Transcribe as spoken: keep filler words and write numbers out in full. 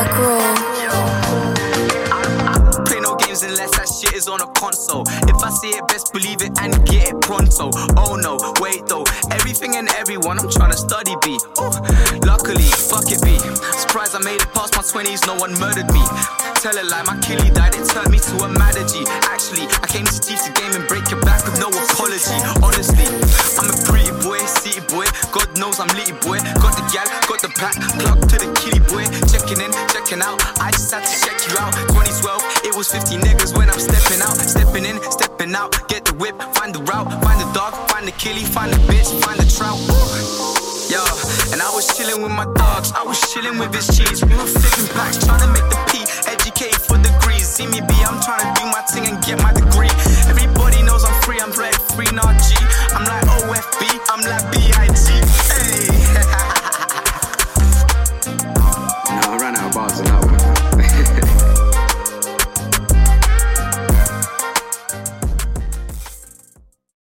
Dark Room. Play no games unless that shit is on a console. If I see it, best believe it and get it pronto. Oh no, wait though, everything and everyone I'm trying to study B. Ooh, luckily, fuck it B. Surprised I made it past my twenties, no one murdered me. Tell a lie, my killie died, it turned me to a madagy. Actually, I came to teach the game and break your back with no apology. Honestly, I'm a pretty boy, city boy. God knows I'm litty boy. Got the gal, got the pack, plugged to the killie boy. Checking in, checking out, I just had to check you out. Twenty twelve, it was fifty niggas when I'm stepping out. Stepping in, stepping out, get the whip, find the route. Find the dog, find the killie, find the bitch, find the trout. Yo, and I was chilling with my dogs, I was chilling with his cheese. We were flipping packs, trying to make the P. For degrees, see me be, I'm trying to do my thing and get my degree. Everybody knows I'm free, I'm like free, not G. I'm like O F B, I'm like B.